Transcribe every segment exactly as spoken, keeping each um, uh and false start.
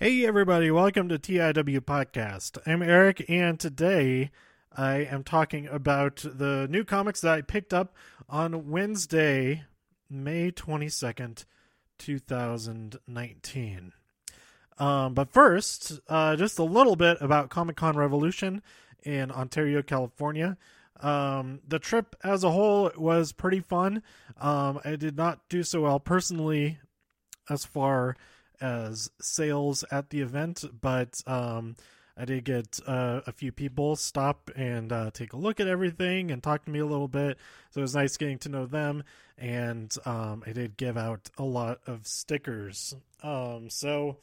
Hey everybody, welcome to T I W Podcast. I'm Eric, and today I am talking about the new comics that I picked up on Wednesday, May twenty-second, two thousand nineteen. Um, but first, uh, just a little bit about Comic-Con Revolution in Ontario, California. Um, the trip as a whole was pretty fun. Um, I did not do so well personally as far as sales at the event, but um I did get uh, a few people stop and uh, take a look at everything and talk to me a little bit, so it was nice getting to know them. And um I did give out a lot of stickers, um so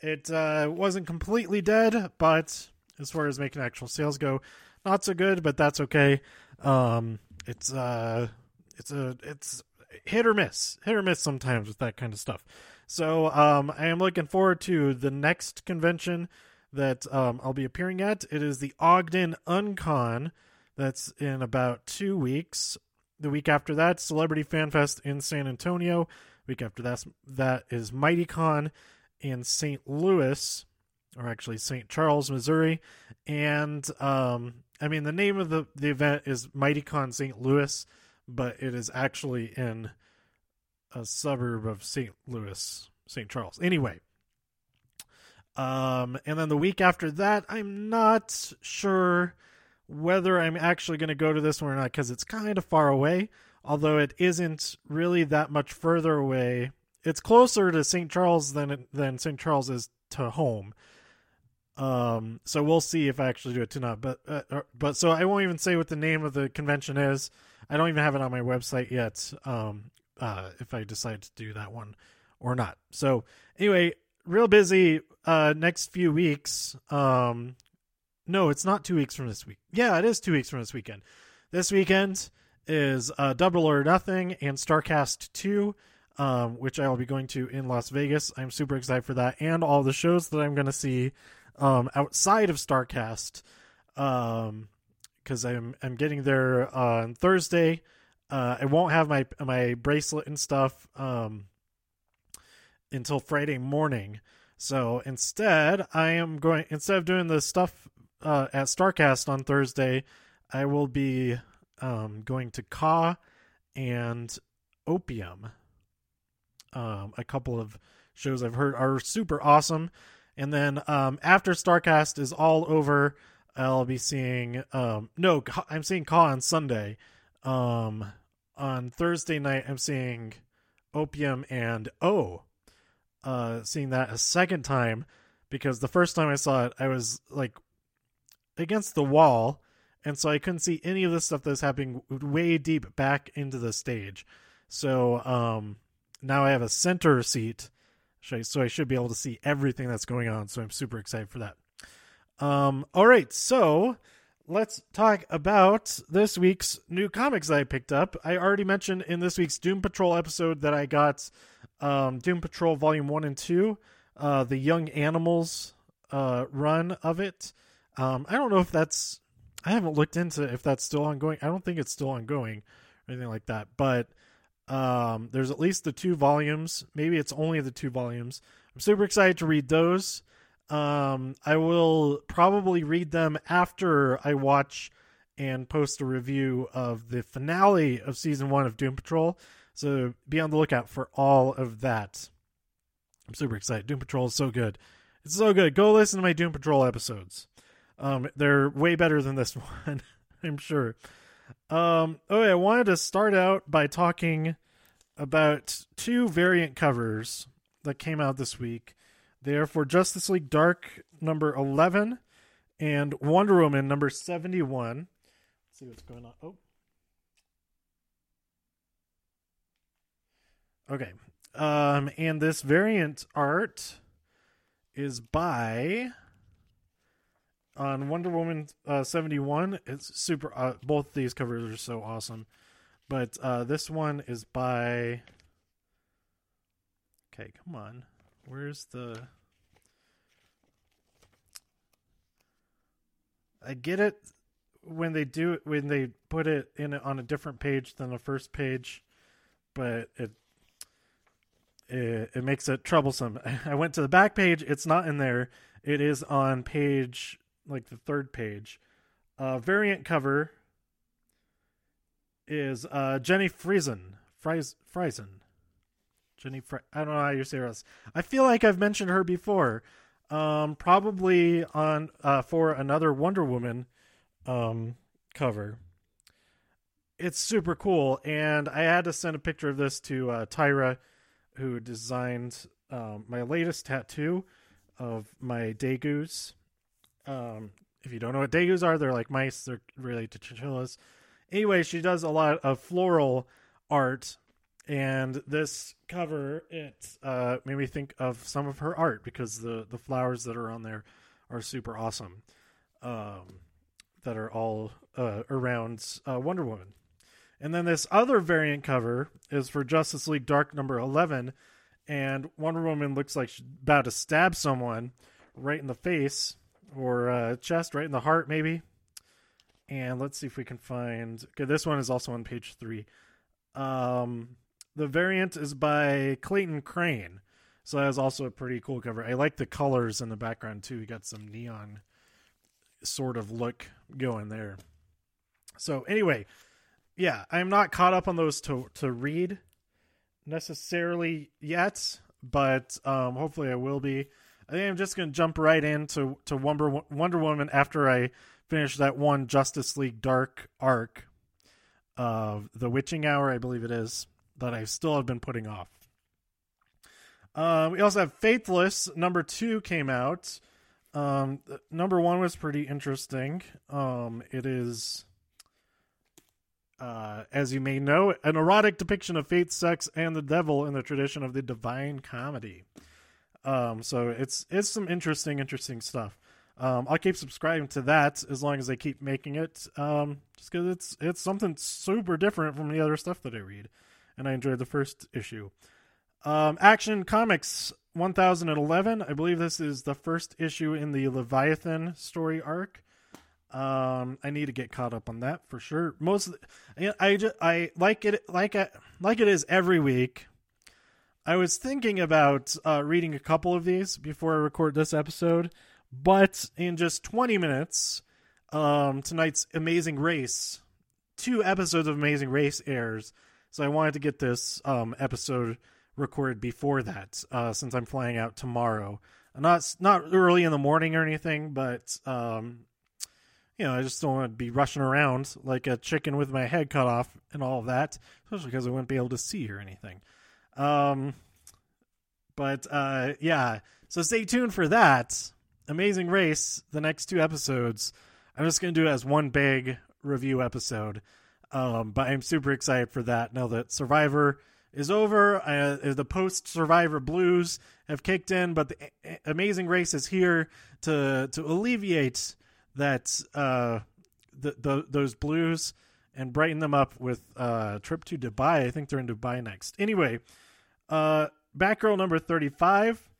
it uh wasn't completely dead, but as far as making actual sales go, not so good, but that's okay. um it's uh it's a it's hit or miss hit or miss sometimes with that kind of stuff. So um, I am looking forward to the next convention that um, I'll be appearing at. It is the Ogden Uncon. That's in about two weeks. The week after that, Celebrity Fan Fest in San Antonio. Week after that, that is MightyCon in Saint Louis, or actually Saint Charles, Missouri. And um, I mean, the name of the, the event is MightyCon Saint Louis, but it is actually in a suburb of Saint Louis, Saint Charles. Anyway, um, and then the week after that, I'm not sure whether I'm actually going to go to this one or not, because it's kind of far away, although it isn't really that much further away. It's closer to Saint Charles than than Saint Charles is to home. Um, so we'll see if I actually do it or not. But uh, but so I won't even say what the name of the convention is. I don't even have it on my website yet. Um, Uh, if I decide to do that one or not. So anyway, real busy uh, next few weeks. Um, no, it's not two weeks from this week. Yeah, it is two weeks from this weekend. This weekend is uh, Double or Nothing and Starcast two, um, which I will be going to in Las Vegas. I'm super excited for that, and all the shows that I'm going to see um, outside of Starcast, because um, I'm, I'm getting there uh, on Thursday. Uh, I won't have my my bracelet and stuff um, until Friday morning. So instead, I am going instead of doing the stuff uh, at Starcast on Thursday, I will be um, going to Ka and Opium. Um, a couple of shows I've heard are super awesome, and then um, after Starcast is all over, I'll be seeing um, no, I'm seeing Ka on Sunday. Um. On Thursday night, I'm seeing Opium and O. Uh, seeing that a second time, because the first time I saw it, I was like against the wall, and so I couldn't see any of the stuff that's happening way deep back into the stage. So um, now I have a center seat, so I should be able to see everything that's going on. So I'm super excited for that. Um. All right. So let's talk about this week's new comics that I picked up. I already mentioned in this week's Doom Patrol episode that I got um, Doom Patrol Volume one and two, uh, the Young Animals uh, run of it. Um, I don't know if that's... I haven't looked into if that's still ongoing. I don't think it's still ongoing or anything like that, but um, there's at least the two volumes. Maybe it's only the two volumes. I'm super excited to read those. Um, I will probably read them after I watch and post a review of the finale of season one of Doom Patrol. So be on the lookout for all of that. I'm super excited. Doom Patrol is so good. It's so good. Go listen to my Doom Patrol episodes. Um, they're way better than this one, I'm sure. Um, okay, I wanted to start out by talking about two variant covers that came out this week. They are for Justice League Dark, number eleven, and Wonder Woman, number seventy-one. Let's see what's going on. Oh. Okay. Um, and this variant art is by, on Wonder Woman uh, seventy-one, it's super, uh, both these covers are so awesome. But uh, this one is by, okay, come on. Where's the... I get it when they do it, when they put it in on a different page than the first page, but it it, it makes it troublesome. I went to the back page. It's not in there. It is on page, like the third page. Uh, variant cover is uh, Jenny Friesen. Fries, Friesen. Jenny Fri- I don't know how you say her. I feel like I've mentioned her before. Um, probably on uh, for another Wonder Woman um, cover. It's super cool, and I had to send a picture of this to uh, Tyra, who designed um, my latest tattoo of my degus. Um, if you don't know what degus are, they're like mice. They're related to chinchillas. Anyway, she does a lot of floral art, and this cover, it uh, made me think of some of her art because the, the flowers that are on there are super awesome, um, that are all uh, around uh, Wonder Woman. And then this other variant cover is for Justice League Dark number eleven, and Wonder Woman looks like she's about to stab someone right in the face or uh, chest, right in the heart maybe. And let's see if we can find... Okay, this one is also on page three. Um, the variant is by Clayton Crane, so that is also a pretty cool cover. I like the colors in the background too. We got some neon sort of look going there. So anyway... Yeah, I'm not caught up on those to to read necessarily yet, but um, hopefully I will be. I think I'm just going to jump right into to Wonder, Wonder Woman after I finish that one Justice League Dark arc of The Witching Hour, I believe it is, that I still have been putting off. Uh, we also have Faithless. Number two came out. Um, number one was pretty interesting. Um, it is... Uh, as you may know, an erotic depiction of faith, sex, and the devil in the tradition of the Divine Comedy. Um, so it's it's some interesting, interesting stuff. Um, I'll keep subscribing to that as long as they keep making it, um, just because it's it's something super different from the other stuff that I read, and I enjoyed the first issue. Um, Action Comics one thousand eleven. I believe this is the first issue in the Leviathan story arc. Um, I need to get caught up on that for sure. Most of the, I, I just, I like it, like, I, like it is every week. I was thinking about, uh, reading a couple of these before I record this episode, but in just twenty minutes, um, tonight's Amazing Race, two episodes of Amazing Race airs. So I wanted to get this, um, episode recorded before that, uh, since I'm flying out tomorrow. Not, not early in the morning or anything, but, um, you know, I just don't want to be rushing around like a chicken with my head cut off and all of that, especially because I wouldn't be able to see or anything. Um, but, uh, yeah, so stay tuned for that. Amazing Race, the next two episodes. I'm just going to do it as one big review episode. Um, but I'm super excited for that now that Survivor is over. Uh, the post-Survivor blues have kicked in, but the Amazing Race is here to, to alleviate... That's uh, the, the those blues and brighten them up with a uh, trip to Dubai. I think they're in Dubai next. Anyway, uh, Batgirl number thirty-five.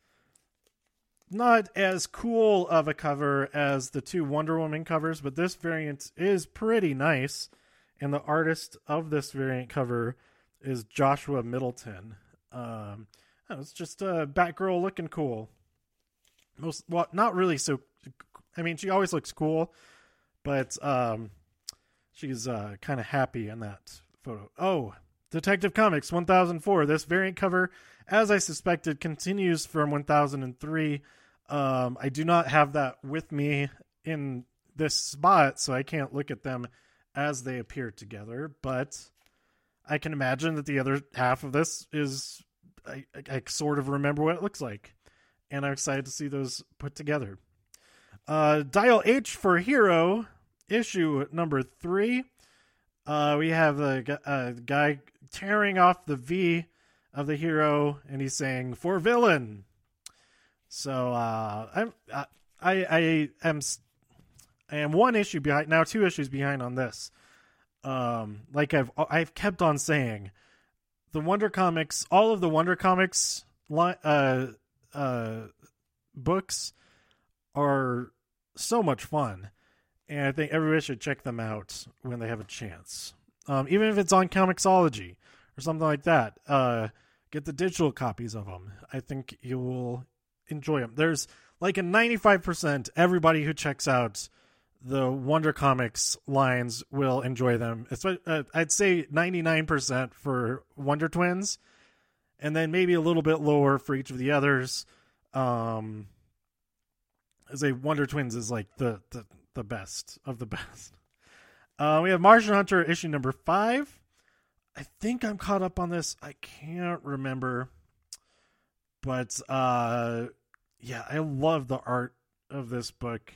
Not as cool of a cover as the two Wonder Woman covers, but this variant is pretty nice. And the artist of this variant cover is Joshua Middleton. Um, it's just uh, Batgirl looking cool. Most well, not really so I mean, she always looks cool, but um, she's uh, kind of happy in that photo. Oh, Detective Comics one thousand four. This variant cover, as I suspected, continues from one thousand three. Um, I do not have that with me in this spot, so I can't look at them as they appear together. But I can imagine that the other half of this is, I, I sort of remember what it looks like. And I'm excited to see those put together. Uh, Dial H for Hero, issue number three. Uh, we have a, a guy tearing off the V of the hero, and he's saying "for villain." So uh, I'm I, I I am I am one issue behind now, two issues behind on this. Um, like I've I've kept on saying, the Wonder Comics, all of the Wonder Comics uh uh books. Are so much fun, and I think everybody should check them out when they have a chance. Um, even if it's on Comixology or something like that, uh, Get the digital copies of them. I think you will enjoy them. There's like a ninety-five percent everybody who checks out the Wonder Comics lines will enjoy them. It's, uh, I'd say ninety-nine percent for Wonder Twins, and then maybe a little bit lower for each of the others. Um, I'd say Wonder Twins is like the, the, the best of the best. Uh, we have Martian Hunter issue number five. I think I'm caught up on this. I can't remember. But uh, yeah, I love the art of this book.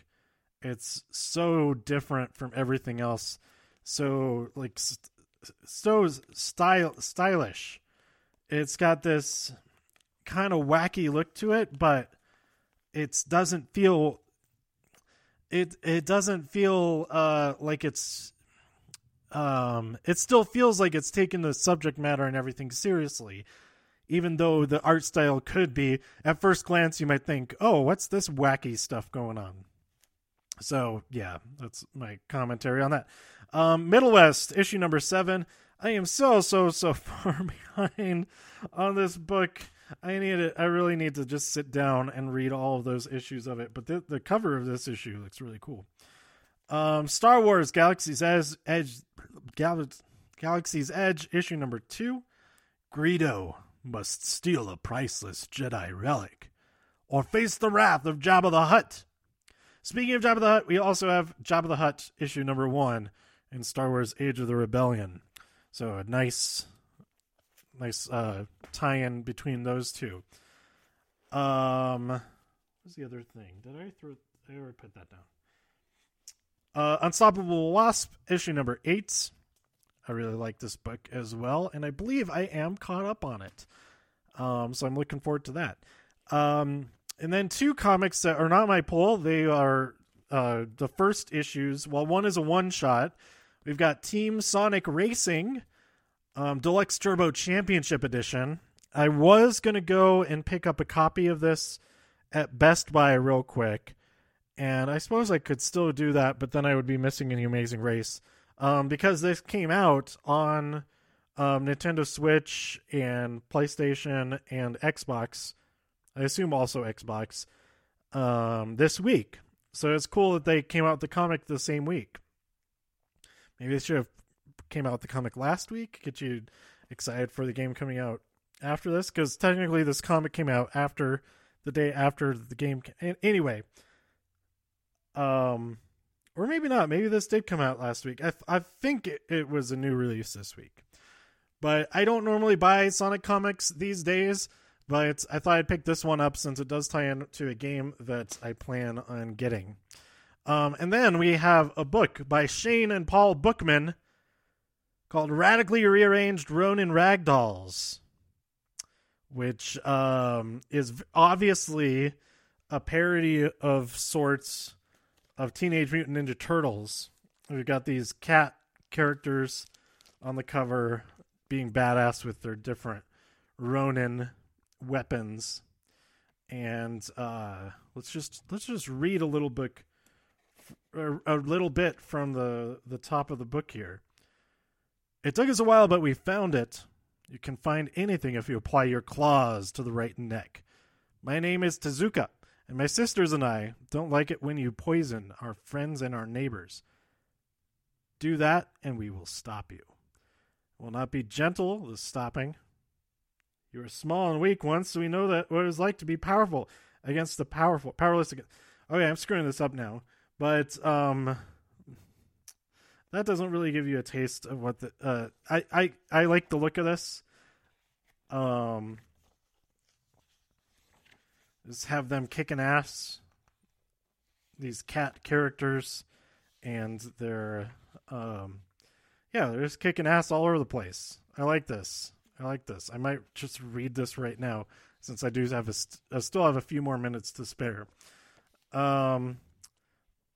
It's so different from everything else. So like st- so style stylish. It's got this kind of wacky look to it, but it doesn't feel it it doesn't feel uh, like it's um it still feels like it's taking the subject matter and everything seriously, even though the art style could be at first glance you might think, oh, what's this wacky stuff going on? So yeah, that's my commentary on that. um Middle West issue number seven. I am so so so far behind on this book. I need it. I really need to just sit down and read all of those issues of it, but the, the cover of this issue looks really cool. Um, Star Wars Galaxy's Edge, Gal- Galaxy's Edge issue number two. Greedo must steal a priceless Jedi relic, or face the wrath of Jabba the Hutt. Speaking of Jabba the Hutt, we also have Jabba the Hutt issue number one in Star Wars Age of the Rebellion. So a nice, nice uh, tie-in between those two. Um, what's the other thing? Did I throw? I already put that down. Uh, Unstoppable Wasp issue number eight. I really like this book as well, and I believe I am caught up on it. Um, so I'm looking forward to that. Um, and then two comics that are not my pull. They are uh, the first issues. Well, one is a one shot. We've got Team Sonic Racing, um, Deluxe Turbo Championship Edition. I was gonna go and pick up a copy of this at Best Buy real quick. And I suppose I could still do that, but then I would be missing an Amazing Race. Um, because this came out on um, Nintendo Switch and PlayStation and Xbox. I assume also Xbox um, this week. So it's cool that they came out with the comic the same week. Maybe they should have came out with the comic last week. Get you excited for the game coming out after this. Because technically this comic came out after the day after the game. Anyway. Um, or maybe not. Maybe this did come out last week. I, th- I think it, it was a new release this week, but I don't normally buy Sonic comics these days, but I thought I'd pick this one up since it does tie into a game that I plan on getting. Um, and then we have a book by Shane and Paul Bookman called Radically Rearranged Ronin Ragdolls, which, um, is obviously a parody of sorts of Teenage Mutant Ninja Turtles. We've got these cat characters on the cover being badass with their different Ronin weapons. And uh, let's just let's just read a little book, a little bit from the, the top of the book here. It took us a while, but we found it. You can find anything if you apply your claws to the right neck. My name is Tezuka, and my sisters and I don't like it when you poison our friends and our neighbors. Do that, and we will stop you. It will not be gentle, the stopping. You were small and weak once, so we know that what it is like to be powerful against the powerful. Powerless against... Okay, I'm screwing this up now. But um, that doesn't really give you a taste of what the... Uh, I, I, I like the look of this. Um... Just have them kicking ass, these cat characters, and they're, um, yeah, they're just kicking ass all over the place. I like this. I like this. I might just read this right now since I do have a, I still have a few more minutes to spare. Um,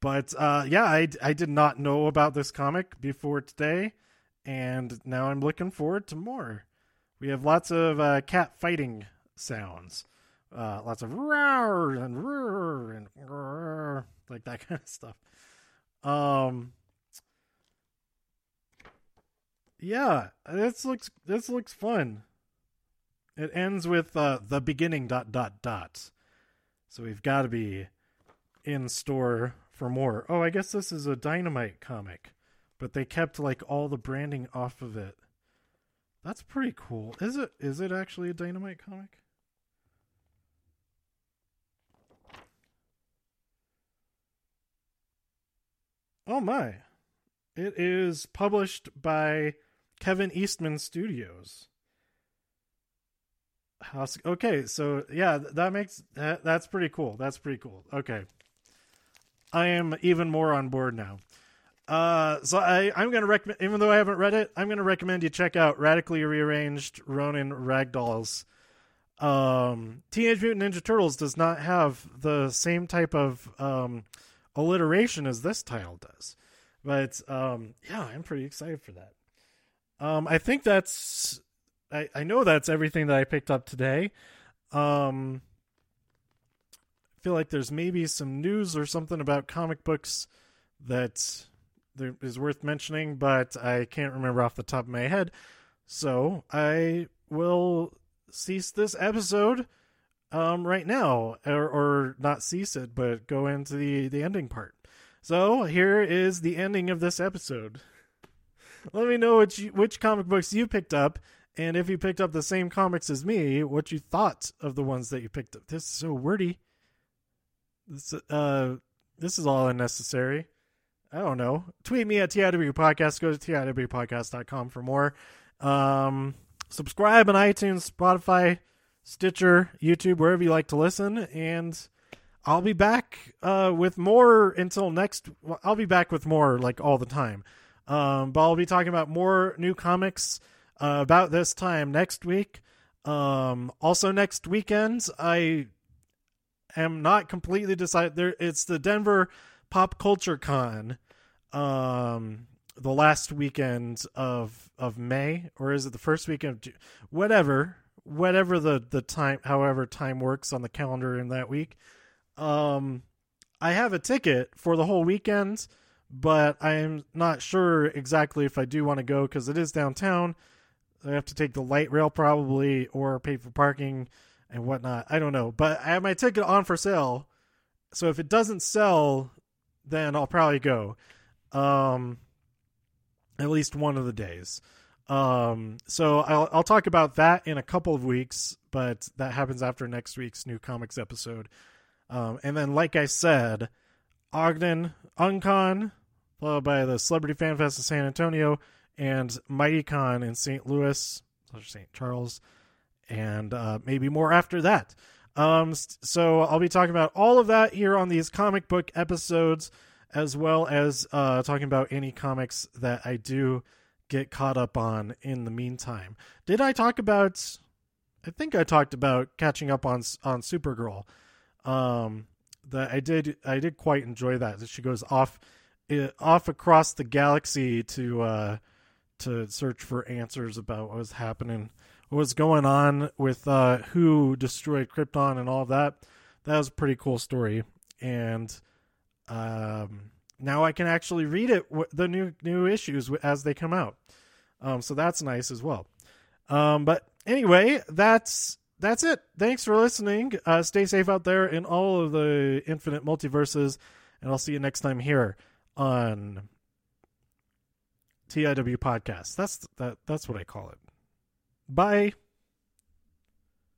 but, uh, yeah, I, I did not know about this comic before today, and now I'm looking forward to more. We have lots of uh, cat fighting sounds. Uh, lots of roar and roar and roar, like that kind of stuff. Um, yeah, this looks this looks fun. It ends with uh, the beginning dot dot dot. So we've got to be in store for more. Oh, I guess this is a Dynamite comic, but they kept like all the branding off of it. That's pretty cool. Is it? Is it actually a Dynamite comic? Oh my. It is published by Kevin Eastman Studios. House, okay, so yeah, that makes that, that's pretty cool. That's pretty cool. Okay. I am even more on board now. Uh, so I, I'm going to recommend, even though I haven't read it, I'm going to recommend you check out Radically Rearranged Ronin Ragdolls. Um, Teenage Mutant Ninja Turtles does not have the same type of um, alliteration as this title does. But um, yeah, I'm pretty excited for that. Um, I think that's, I, I know that's everything that I picked up today. Um, I feel like there's maybe some news or something about comic books that there is worth mentioning, but I can't remember off the top of my head. So I will cease this episode um, right now, or, or not cease it, but go into the, the ending part. So here is the ending of this episode. Let me know which, which comic books you picked up, and if you picked up the same comics as me, what you thought of the ones that you picked up. This is so wordy. This, uh, this is all unnecessary. I don't know. Tweet me at T I W Podcast. Go to T I W podcast dot com for more. Um, subscribe on iTunes, Spotify, Stitcher, YouTube, wherever you like to listen, and I'll be back uh, with more until next. Well, I'll be back with more like all the time. Um, but I'll be talking about more new comics uh, about this time next week. Um, also next weekend, I am not completely decided. There, it's the Denver Pop Culture Con, um, the last weekend of of May, or is it the first weekend of June? Whatever, whatever the the time, however time works on the calendar in that week. Um, I have a ticket for the whole weekend, but I'm not sure exactly if I do want to go because it is downtown. I have to take the light rail probably or pay for parking and whatnot. I don't know, but I have my ticket on for sale. So if it doesn't sell, then I'll probably go, um, at least one of the days. Um, so I'll, I'll talk about that in a couple of weeks, but that happens after next week's new comics episode. Um, and then, like I said, Ogden Uncon, followed by the Celebrity Fan Fest in San Antonio, and MightyCon in Saint Louis, or Saint Charles, and uh, maybe more after that. Um, so I'll be talking about all of that here on these comic book episodes, as well as uh, talking about any comics that I do get caught up on in the meantime. Did I talk about... I think I talked about catching up on on Supergirl. Um, that I did, I did quite enjoy that. She goes off, off across the galaxy to, uh, to search for answers about what was happening, what was going on with, uh, who destroyed Krypton and all that. That was a pretty cool story. And, um, now I can actually read it, the new, new issues as they come out. Um, so that's nice as well. Um, but anyway, that's, That's it. Thanks for listening. Uh, stay safe out there in all of the infinite multiverses, and I'll see you next time here on T I W Podcast. That's that. That's what I call it. Bye.